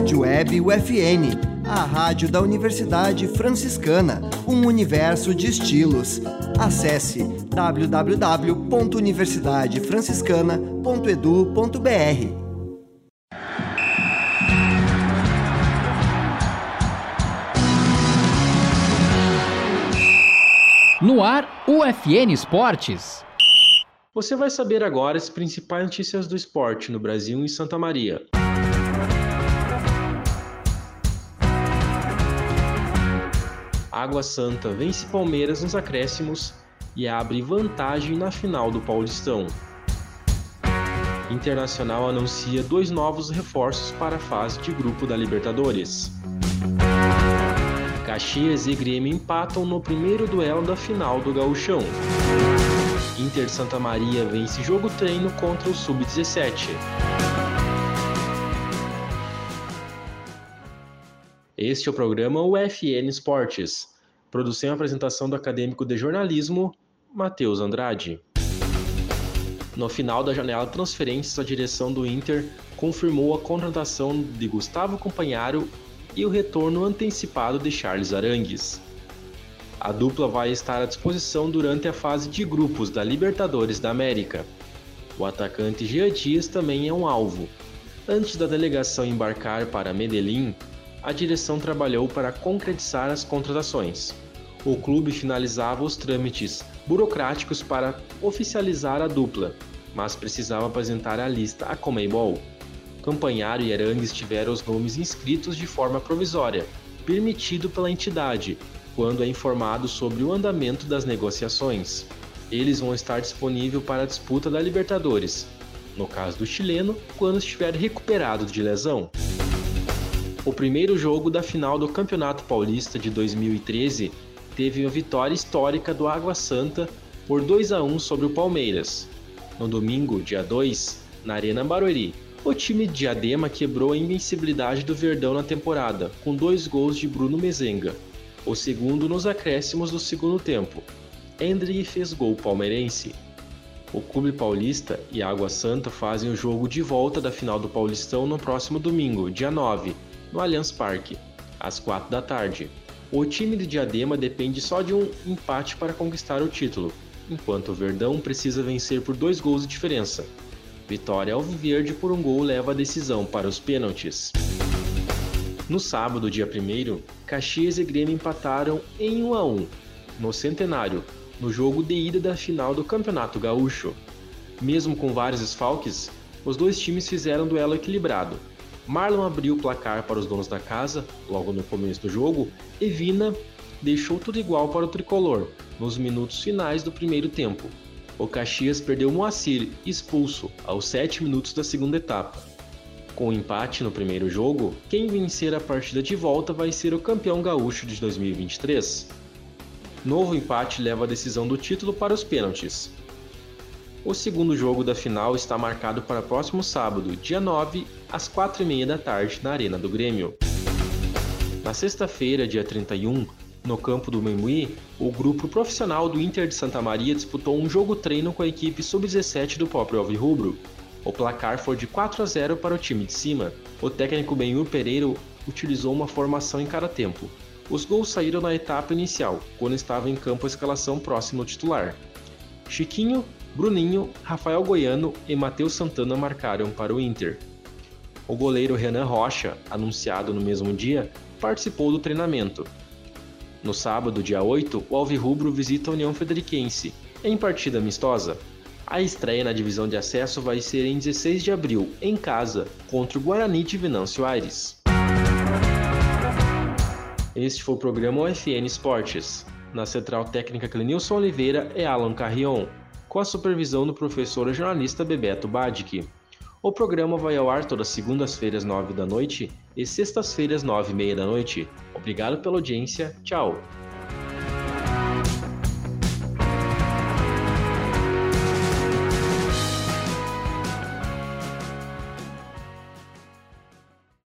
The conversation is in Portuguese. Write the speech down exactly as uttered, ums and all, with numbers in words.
Rádio Web U F N, a rádio da Universidade Franciscana, um universo de estilos. Acesse w w w ponto universidade franciscana ponto edu ponto br. No ar, U F N Esportes. Você vai saber agora as principais notícias do esporte no Brasil e em Santa Maria. Água Santa vence Palmeiras nos acréscimos e abre vantagem na final do Paulistão. Internacional anuncia dois novos reforços para a fase de grupo da Libertadores. Caxias e Grêmio empatam no primeiro duelo da final do Gauchão. Inter Santa Maria vence jogo treino contra o sub dezessete. Este é o programa U F N Esportes. Produção e apresentação do acadêmico de jornalismo, Matheus Andrade. No final da janela de transferências, a direção do Inter confirmou a contratação de Gustavo Campanharo e o retorno antecipado de Charles Aránguiz. A dupla vai estar à disposição durante a fase de grupos da Libertadores da América. O atacante Giantis Dias também é um alvo. Antes da delegação embarcar para Medellín, a direção trabalhou para concretizar as contratações. O clube finalizava os trâmites burocráticos para oficializar a dupla, mas precisava apresentar a lista à Comebol. Campanharo e Aránguiz tiveram os nomes inscritos de forma provisória, permitido pela entidade, quando é informado sobre o andamento das negociações. Eles vão estar disponíveis para a disputa da Libertadores, no caso do chileno, quando estiver recuperado de lesão. O primeiro jogo da final do Campeonato Paulista de dois mil e treze teve uma vitória histórica do Água Santa por dois a um sobre o Palmeiras. No domingo, dia dois, na Arena Barueri, o time de Diadema quebrou a invencibilidade do Verdão na temporada, com dois gols de Bruno Mezenga, o segundo nos acréscimos do segundo tempo. Endry fez gol palmeirense. O clube paulista e a Água Santa fazem o jogo de volta da final do Paulistão no próximo domingo, dia nove, no Allianz Parque, às quatro da tarde. O time de Diadema depende só de um empate para conquistar o título, enquanto o Verdão precisa vencer por dois gols de diferença. Vitória alviverde por um gol leva a decisão para os pênaltis. No sábado, dia primeiro, Caxias e Grêmio empataram em um a um, no Centenário, no jogo de ida da final do Campeonato Gaúcho. Mesmo com vários desfalques, os dois times fizeram um duelo equilibrado. Marlon abriu o placar para os donos da casa, logo no começo do jogo, e Vina deixou tudo igual para o tricolor, nos minutos finais do primeiro tempo. O Caxias perdeu Moacir, expulso, aos sete minutos da segunda etapa. Com o empate no primeiro jogo, quem vencer a partida de volta vai ser o campeão gaúcho de dois mil e vinte e três. Novo empate leva a decisão do título para os pênaltis. O segundo jogo da final está marcado para próximo sábado, dia nove, às quatro e meia da tarde, na Arena do Grêmio. Na sexta-feira, dia trinta e um, no campo do Memuí, o grupo profissional do Inter de Santa Maria disputou um jogo-treino com a equipe sub dezessete do próprio Alvirrubro. O placar foi de quatro a zero para o time de cima. O técnico Benhur Pereira utilizou uma formação em cada tempo. Os gols saíram na etapa inicial, quando estava em campo a escalação próxima ao titular. Chiquinho, Bruninho, Rafael Goiano e Matheus Santana marcaram para o Inter. O goleiro Renan Rocha, anunciado no mesmo dia, participou do treinamento. No sábado, dia oito, o Alvirrubro visita a União Frederiquense, em partida amistosa. A estreia na divisão de acesso vai ser em dezesseis de abril, em casa, contra o Guarani de Venâncio Aires. Este foi o programa U F N Esportes. Na central técnica Clenilson Oliveira e Alan Carrion, com a supervisão do professor e jornalista Bebeto Badic. O programa vai ao ar todas segundas-feiras, nove da noite, e sextas-feiras, nove e meia da noite. Obrigado pela audiência. Tchau!